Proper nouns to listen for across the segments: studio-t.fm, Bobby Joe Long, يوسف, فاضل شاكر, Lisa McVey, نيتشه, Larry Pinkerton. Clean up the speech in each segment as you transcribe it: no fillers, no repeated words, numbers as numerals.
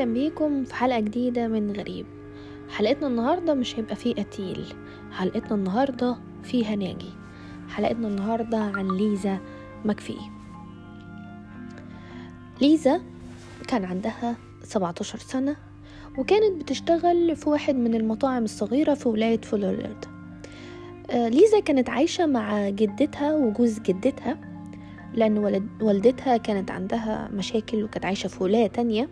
أهلا بيكم في حلقة جديدة من غريب. حلقتنا النهاردة مش هيبقى فيه قتيل، حلقتنا النهاردة فيها ناجي. حلقتنا النهاردة عن ليزا مكفي. ليزا كان عندها 17 سنة وكانت بتشتغل في واحد من المطاعم الصغيرة في ولاية فلوريدا. ليزا كانت عايشة مع جدتها وجوز جدتها، لأن والدتها كانت عندها مشاكل وكانت عايشة في ولاية تانية،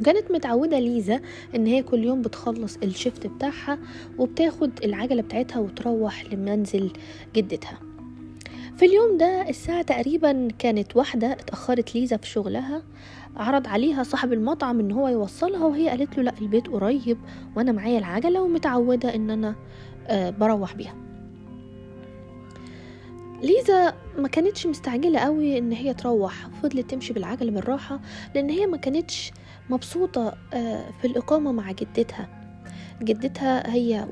وكانت متعودة ليزا ان هي كل يوم بتخلص الشيفت بتاعها وبتاخد العجلة بتاعتها وتروح لمنزل جدتها. في اليوم ده الساعة تقريبا كانت واحدة، اتأخرت ليزا في شغلها، عرض عليها صاحب المطعم ان هو يوصلها، وهي قالت له لا، البيت قريب وانا معايا العجلة ومتعودة ان انا بروح بيها. ليزا ما كانتش مستعجلة قوي ان هي تروح، فضلت تمشي بالعجلة بالراحة لان هي ما كانتش مبسوطة في الإقامة مع جدتها. جدتها هي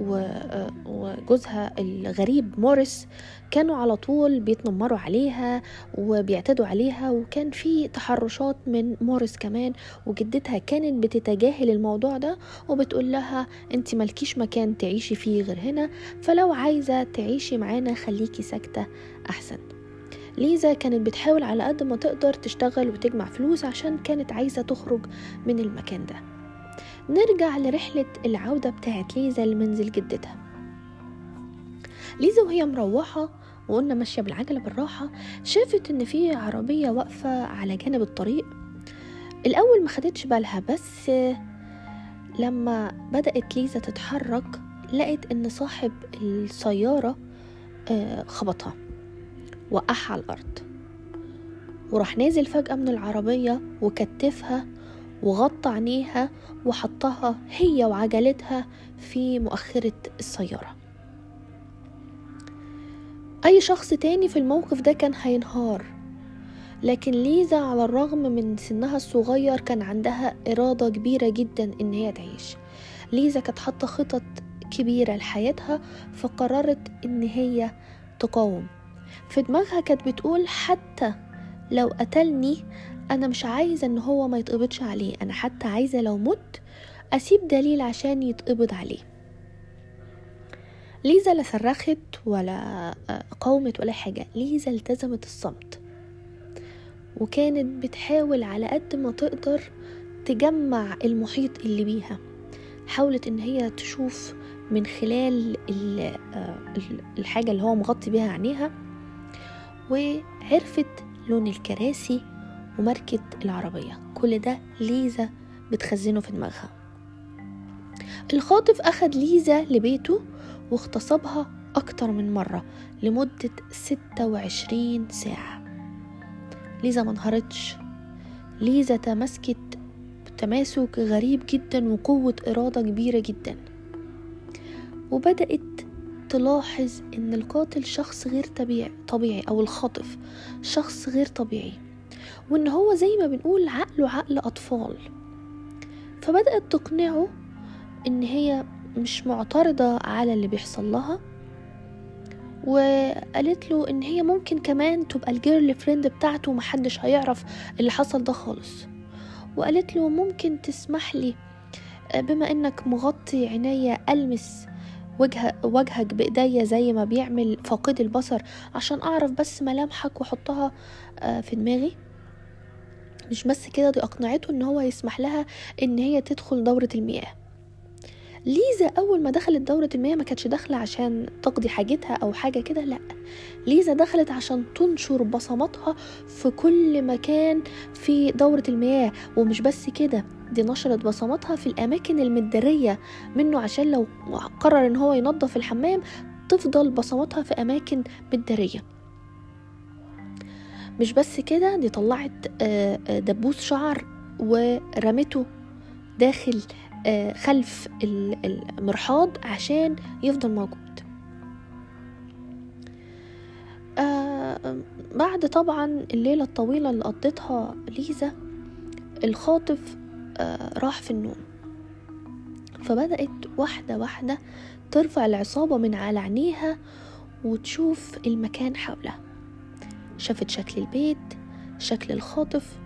وجوزها الغريب موريس كانوا على طول بيتنمروا عليها وبيعتدوا عليها، وكان في تحرشات من موريس كمان، وجدتها كانت بتتجاهل الموضوع ده وبتقول لها انت مالكيش مكان تعيشي فيه غير هنا، فلو عايزة تعيشي معانا خليكي ساكتة أحسن. ليزا كانت بتحاول على قد ما تقدر تشتغل وتجمع فلوس عشان كانت عايزة تخرج من المكان ده. نرجع لرحلة العودة بتاعت ليزا لمنزل جدتها. ليزا وهي مروحة وقلنا ماشية بالعجلة بالراحة، شافت ان في عربية واقفة على جانب الطريق. الاول ما خدتش بالها، بس لما بدأت ليزا تتحرك لقت ان صاحب السيارة خبطها، وقعها على الأرض، وراح نازل فجأة من العربية وكتفها وغطى عينيها وحطها هي وعجلتها في مؤخرة السيارة. أي شخص تاني في الموقف ده كان هينهار، لكن ليزا على الرغم من سنها الصغير كان عندها إرادة كبيرة جدا إن هي تعيش. ليزا كانت حاطة خطط كبيرة لحياتها، فقررت إن هي تقاوم. في دماغها كانت بتقول حتى لو قتلني انا مش عايزه ان هو ما يتقبضش عليه، انا حتى عايزه لو مت اسيب دليل عشان يتقبض عليه. ليزا لا صرخت ولا قاومت ولا حاجه، ليزا التزمت الصمت، وكانت بتحاول على قد ما تقدر تجمع المحيط اللي بيها. حاولت ان هي تشوف من خلال الحاجه اللي هو مغطي بيها عينيها، وعرفت لون الكراسي وماركة العربية. كل ده ليزا بتخزنه في دماغها. الخاطف أخد ليزا لبيته واغتصبها أكتر من مرة لمدة 26 ساعة. ليزا منهارتش، ليزا تمسكت تماسك غريب جدا وقوة إرادة كبيرة جدا، وبدأت تلاحظ ان القاتل شخص غير طبيعي او الخاطف شخص غير طبيعي، وان هو زي ما بنقول عقله عقل اطفال. فبدأت تقنعه ان هي مش معترضة على اللي بيحصل لها، وقالت له ان هي ممكن كمان تبقى الجيرل فريند بتاعته ومحدش هيعرف اللي حصل ده خالص، وقالت له ممكن تسمح لي بما انك مغطي عينيا ألمس وجهك بإيديا زي ما بيعمل فاقد البصر عشان أعرف بس ملامحك وحطها في دماغي. مش بس كده، دي أقنعته إن هو يسمح لها إن هي تدخل دورة المياه. ليزا أول ما دخلت دورة المياه ما كانتش داخلة عشان تقضي حاجتها أو حاجة كده، لأ، ليزا دخلت عشان تنشر بصماتها في كل مكان في دورة المياه. ومش بس كده، دي نشرت بصماتها في الأماكن المدارية منه، عشان لو قرر إن هو ينظف الحمام تفضل بصماتها في أماكن مدارية. مش بس كده، دي طلعت دبوس شعر ورمته داخل خلف المرحاض عشان يفضل موجود. بعد طبعا الليلة الطويلة اللي قضتها ليزا، الخاطف راح في النوم، فبدأت واحدة واحدة ترفع العصابة من على عينيها وتشوف المكان حولها. شافت شكل البيت، شكل الخاطف،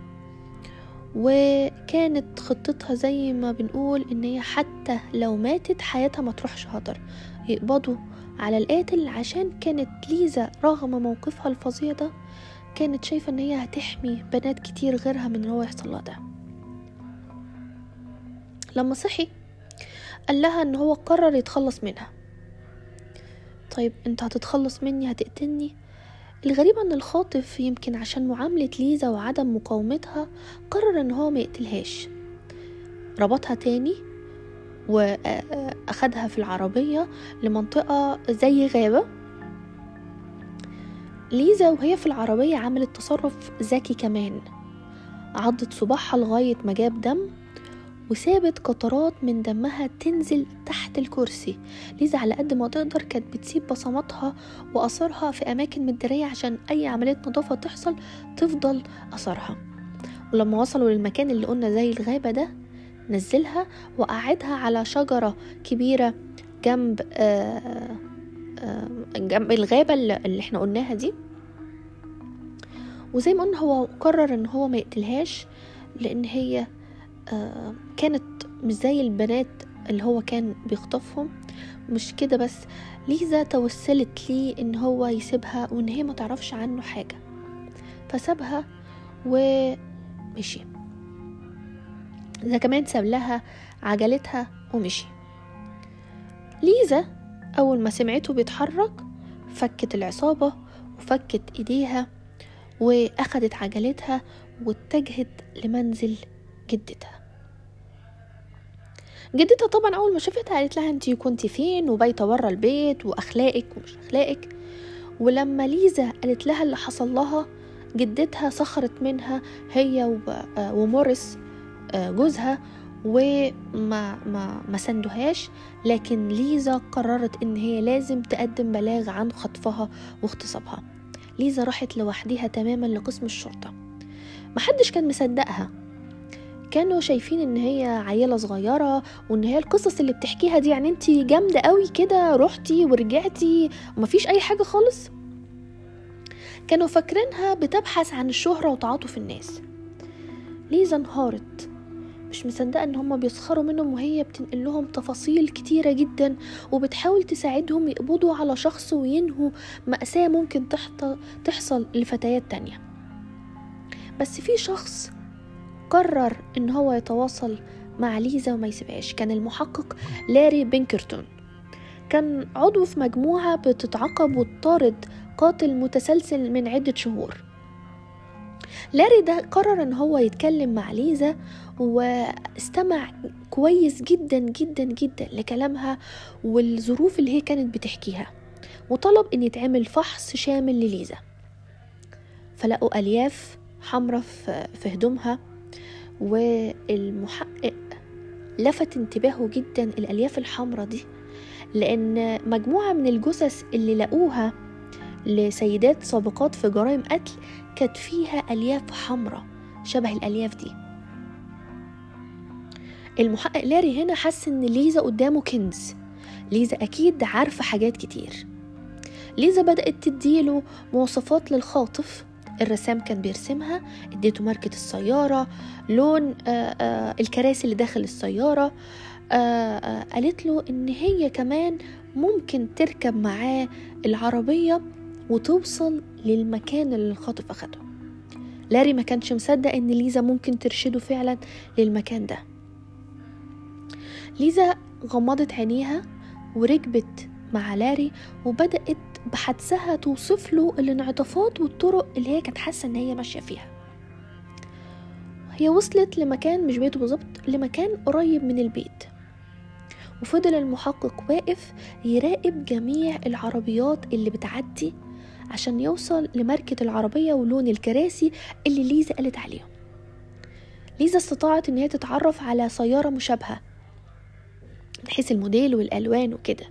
وكانت خطتها زي ما بنقول ان هي حتى لو ماتت حياتها ما تروحش هدر، يقبضوا على القاتل، عشان كانت ليزا رغم موقفها الفظيع ده كانت شايفة ان هي هتحمي بنات كتير غيرها من ان هو يحصلها ده. لما صحي قال لها ان هو قرر يتخلص منها. طيب انت هتتخلص مني هتقتلني؟ الغريب ان الخاطف يمكن عشان معاملة ليزا وعدم مقاومتها قرر ان هو ما يقتلهاش، ربطها تاني واخدها في العربية لمنطقة زي غابة. ليزا وهي في العربية عملت تصرف ذكي كمان، عضت صباعها لغاية ما جاب دم وسابت قطرات من دمها تنزل تحت الكرسي. ليزا على قد ما تقدر كانت بتسيب بصماتها وأثرها في أماكن متدارية عشان أي عملية نظافة تحصل تفضل أثرها. ولما وصلوا للمكان اللي قلنا زي الغابة ده نزلها وقعدها على شجرة كبيرة جنب الغابة اللي احنا قلناها دي. وزي ما قلنا هو قرر ان هو ما يقتلهاش لان هي كانت مش زي البنات اللي هو كان بيخطفهم. مش كده بس، ليزا توسلت ليه ان هو يسيبها وان هي ما تعرفش عنه حاجة، فسابها ومشي. ليزا كمان ساب لها عجلتها ومشي. ليزا اول ما سمعته بيتحرك فكت العصابة وفكت ايديها واخدت عجلتها واتجهت لمنزل جدتها. جدتها طبعا اول ما شافتها قالت لها انتي كنتي فين وبايته بره البيت واخلاقك ومش اخلاقك. ولما ليزا قالت لها اللي حصل لها جدتها سخرت منها هي وموريس جوزها وما سندهاش. لكن ليزا قررت ان هي لازم تقدم بلاغ عن خطفها واغتصابها. ليزا راحت لوحديها تماما لقسم الشرطة، محدش كان مصدقها، كانوا شايفين ان هي عيلة صغيرة وان هي القصص اللي بتحكيها دي يعني انتي جامدة قوي كده روحتي ورجعتي ومفيش اي حاجة خالص. كانوا فاكرينها بتبحث عن الشهرة وتعاطف الناس. ليزا انهارت مش مصدقة ان هما بيسخروا منهم وهي بتنقل لهم تفاصيل كتيرة جدا وبتحاول تساعدهم يقبضوا على شخص وينهوا مأساة ممكن تحصل لفتيات تانية. بس في شخص قرر ان هو يتواصل مع ليزا وما يسيبهاش، كان المحقق لاري بينكرتون، كان عضو في مجموعة بتتعاقب وتطارد قاتل متسلسل من عدة شهور. لاري ده قرر ان هو يتكلم مع ليزا واستمع كويس جدا جدا جدا لكلامها والظروف اللي هي كانت بتحكيها، وطلب ان يتعمل فحص شامل لليزا. فلقوا الياف حمراء في هدومها، والمحقق لفت انتباهه جدا الالياف الحمراء دي لان مجموعه من الجثث اللي لقوها لسيدات سابقات في جرائم قتل كانت فيها الياف حمراء شبه الالياف دي. المحقق لاري هنا حس ان ليزا قدامه كنز، ليزا اكيد عارفه حاجات كتير. ليزا بدات تديله مواصفات للخاطف، الرسام كان بيرسمها، اديته ماركة السيارة، لون الكراسي اللي داخل السيارة، قالت له ان هي كمان ممكن تركب معاه العربية وتوصل للمكان اللي الخاطف اخده. لاري ما كانش مصدق ان ليزا ممكن ترشده فعلا للمكان ده. ليزا غمضت عينيها وركبت مع لاري وبدأت بحدسها توصف له الانعطافات والطرق اللي هي كانت حاسه ان هي ماشيه فيها. هي وصلت لمكان مش بيته بالظبط، لمكان قريب من البيت، وفضل المحقق واقف يراقب جميع العربيات اللي بتعدي عشان يوصل لماركه العربيه ولون الكراسي اللي ليزا قالت عليهم. ليزا استطاعت ان هي تتعرف على سياره مشابهه من حيث الموديل والالوان وكده،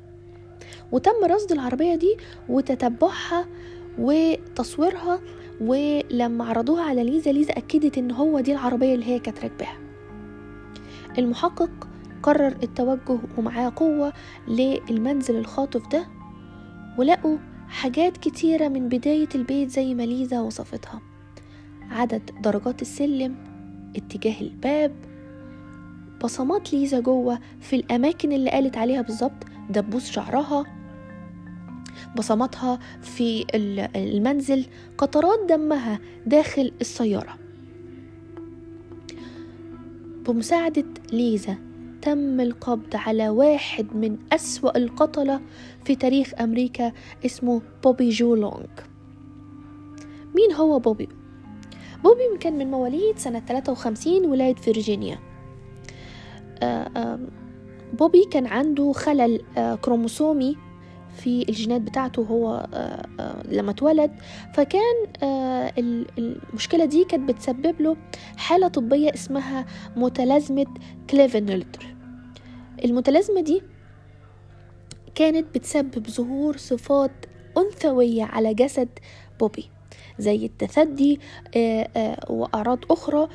وتم رصد العربية دي وتتبعها وتصويرها. ولما عرضوها على ليزا، ليزا أكدت إن هو دي العربية اللي هي كانت راكباها. المحقق قرر التوجه ومعاه قوة للمنزل الخاطف ده، ولقوا حاجات كتيرة من بداية البيت زي ما ليزا وصفتها، عدد درجات السلم، اتجاه الباب. بصمات ليزا جوه في الأماكن اللي قالت عليها بالظبط، دبوس شعرها، بصماتها في المنزل، قطرات دمها داخل السيارة. بمساعدة ليزا تم القبض على واحد من أسوأ القتلة في تاريخ أمريكا، اسمه بوبي جو لونج. مين هو بوبي؟ بوبي كان من مواليد سنة 53 ولاية فيرجينيا. بوبي كان عنده خلل كروموسومي في الجينات بتاعته هو لما اتولد، فكان المشكلة دي كانت بتسبب له حالة طبية اسمها متلازمة كليفنلتر. المتلازمة دي كانت بتسبب ظهور صفات أنثوية على جسد بوبي زي التثدي وأعراض أخرى،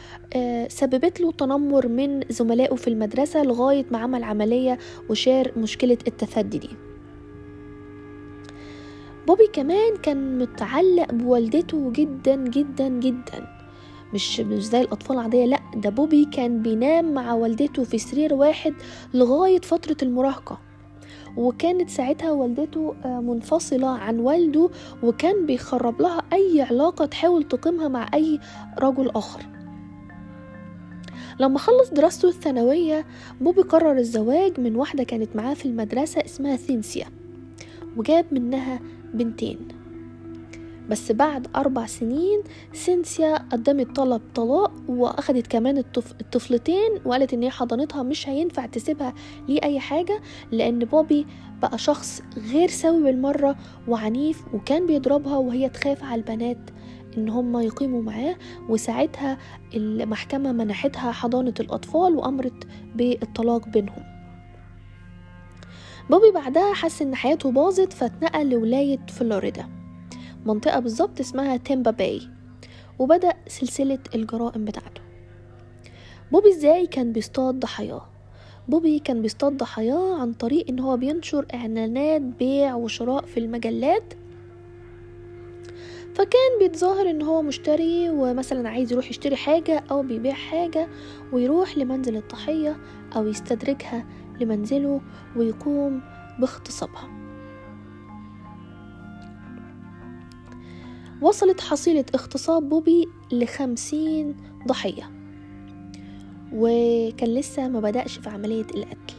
سببت له تنمر من زملائه في المدرسة لغاية ما عمل عملية وشار مشكلة التثدي دي. بوبي كمان كان متعلق بوالدته جدا جدا جدا، مش زي الأطفال العادية، لأ ده بوبي كان بينام مع والدته في سرير واحد لغاية فترة المراهقة، وكانت ساعتها والدته منفصلة عن والده، وكان بيخرب لها أي علاقة تحاول تقيمها مع أي رجل آخر. لما خلص دراسته الثانوية بوبي قرر الزواج من واحدة كانت معاه في المدرسة اسمها ثينسيا، وجاب منها بنتين. بس بعد 4 سنين ثينسيا قدمت طلب طلاق واخدت كمان الطفلتين، وقالت ان هي حضانتها مش هينفع تسيبها ليه اي حاجه، لان بوبي بقى شخص غير سوي بالمره وعنيف، وكان بيضربها وهي تخاف على البنات ان هم يقيموا معاه. وساعتها المحكمه منحتها حضانه الاطفال وامرت بالطلاق بينهم. بوبي بعدها حس ان حياته باظت، فاتنقل لولايه فلوريدا، منطقه بالظبط اسمها تامبا باي، وبدا سلسله الجرائم بتاعته. بوبي ازاي كان بيصطاد ضحاياه؟ بوبي كان بيصطاد ضحاياه عن طريق ان هو بينشر اعلانات بيع وشراء في المجلات، فكان بيتظاهر ان هو مشتري، ومثلا عايز يروح يشتري حاجه او بيبيع حاجه، ويروح لمنزل الضحيه او يستدرجها لمنزله ويقوم باغتصابها. وصلت حصيلة اغتصاب بوبي ل50 ضحية، وكان لسه ما بدأش في عملية القتل.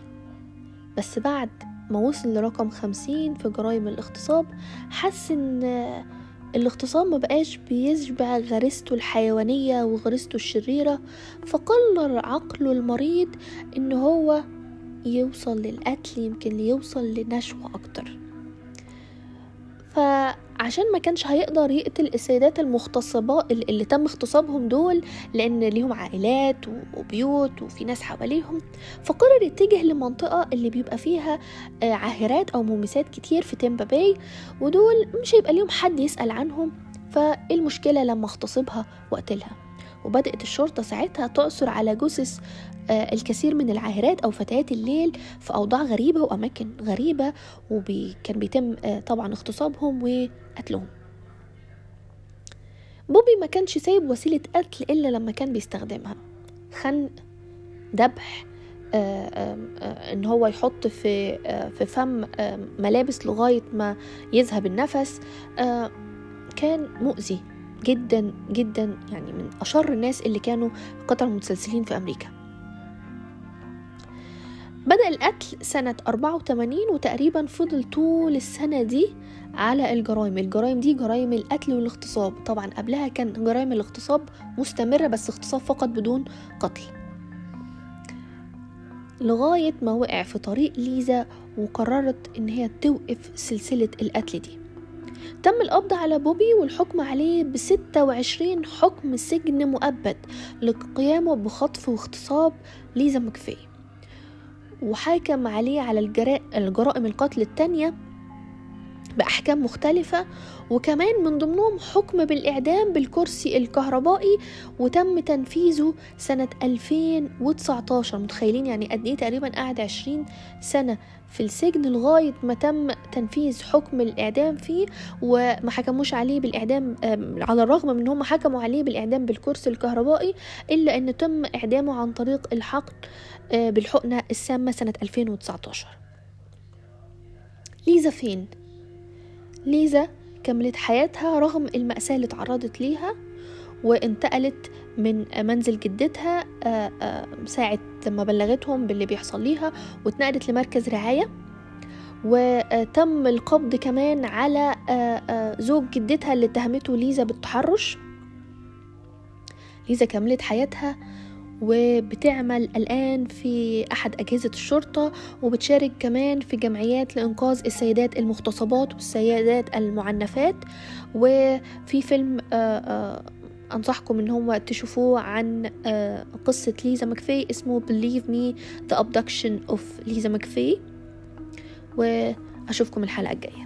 بس بعد ما وصل لرقم 50 في جرائم الاغتصاب حس ان الاغتصاب ما بقاش بيشبع غريزته الحيوانية وغريزته الشريرة، فقرر عقله المريض ان هو يوصل للقتل، يمكن يوصل لنشوة أكتر. فعشان ما كانش هيقدر يقتل السيدات المغتصبات اللي تم اغتصابهم دول، لأن ليهم عائلات وبيوت وفي ناس حواليهم، فقرر يتجه لمنطقة اللي بيبقى فيها عاهرات أو مميسات كتير في تامبا باي، ودول مش هيبقى ليهم حد يسأل عنهم، فالمشكلة لما اغتصبها وقتلها. وبدأت الشرطة ساعتها تعثر على جثث الكثير من العاهرات أو فتيات الليل في أوضاع غريبة وأماكن غريبة، وكان بيتم طبعا اغتصابهم وقتلهم. بوبي ما كانش سايب وسيلة قتل إلا لما كان بيستخدمها، خنق، ذبح، إن هو يحط في فم ملابس لغاية ما يذهب النفس. كان مؤذي جدا جدا، يعني من أشر الناس اللي كانوا قتلة متسلسلين في أمريكا. بدأ القتل سنة 84، وتقريبا فضل طول السنة دي على الجرائم دي، جرائم القتل والاغتصاب. طبعا قبلها كان جرائم الاغتصاب مستمرة، بس اغتصاب فقط بدون قتل، لغاية ما وقع في طريق ليزا وقررت ان هي توقف سلسلة القتل دي. تم القبض على بوبي والحكم عليه ب26 حكم سجن مؤبد لقيامه بخطف واغتصاب ليزا مكفي، وحاكم عليه على الجرائم القتل التانية بأحكام مختلفة، وكمان من ضمنهم حكم بالإعدام بالكرسي الكهربائي، وتم تنفيذه سنة 2019. متخيلين يعني قد إيه؟ تقريبا قعد 20 سنة في السجن لغاية ما تم تنفيذ حكم الإعدام فيه، وما حكموش عليه بالإعدام، على الرغم من هم حكموا عليه بالإعدام بالكرسي الكهربائي، إلا أن تم إعدامه عن طريق الحقن بالحقنة السامة سنة 2019. ليزا فين؟ ليزا كملت حياتها رغم المأساة اللي اتعرضت ليها، وانتقلت من منزل جدتها ساعة لما بلغتهم باللي بيحصل ليها، واتنقلت لمركز رعاية، وتم القبض كمان على زوج جدتها اللي اتهمته ليزا بالتحرش. ليزا كملت حياتها وبتعمل الآن في أحد أجهزة الشرطة، وبتشارك كمان في جمعيات لإنقاذ السيدات المغتصبات والسيدات المعنفات. وفي فيلم أنصحكم إن هم تشوفوه عن قصة ليزا مكفي اسمه Believe Me The Abduction Of Lisa McVey، وأشوفكم الحلقة الجاية.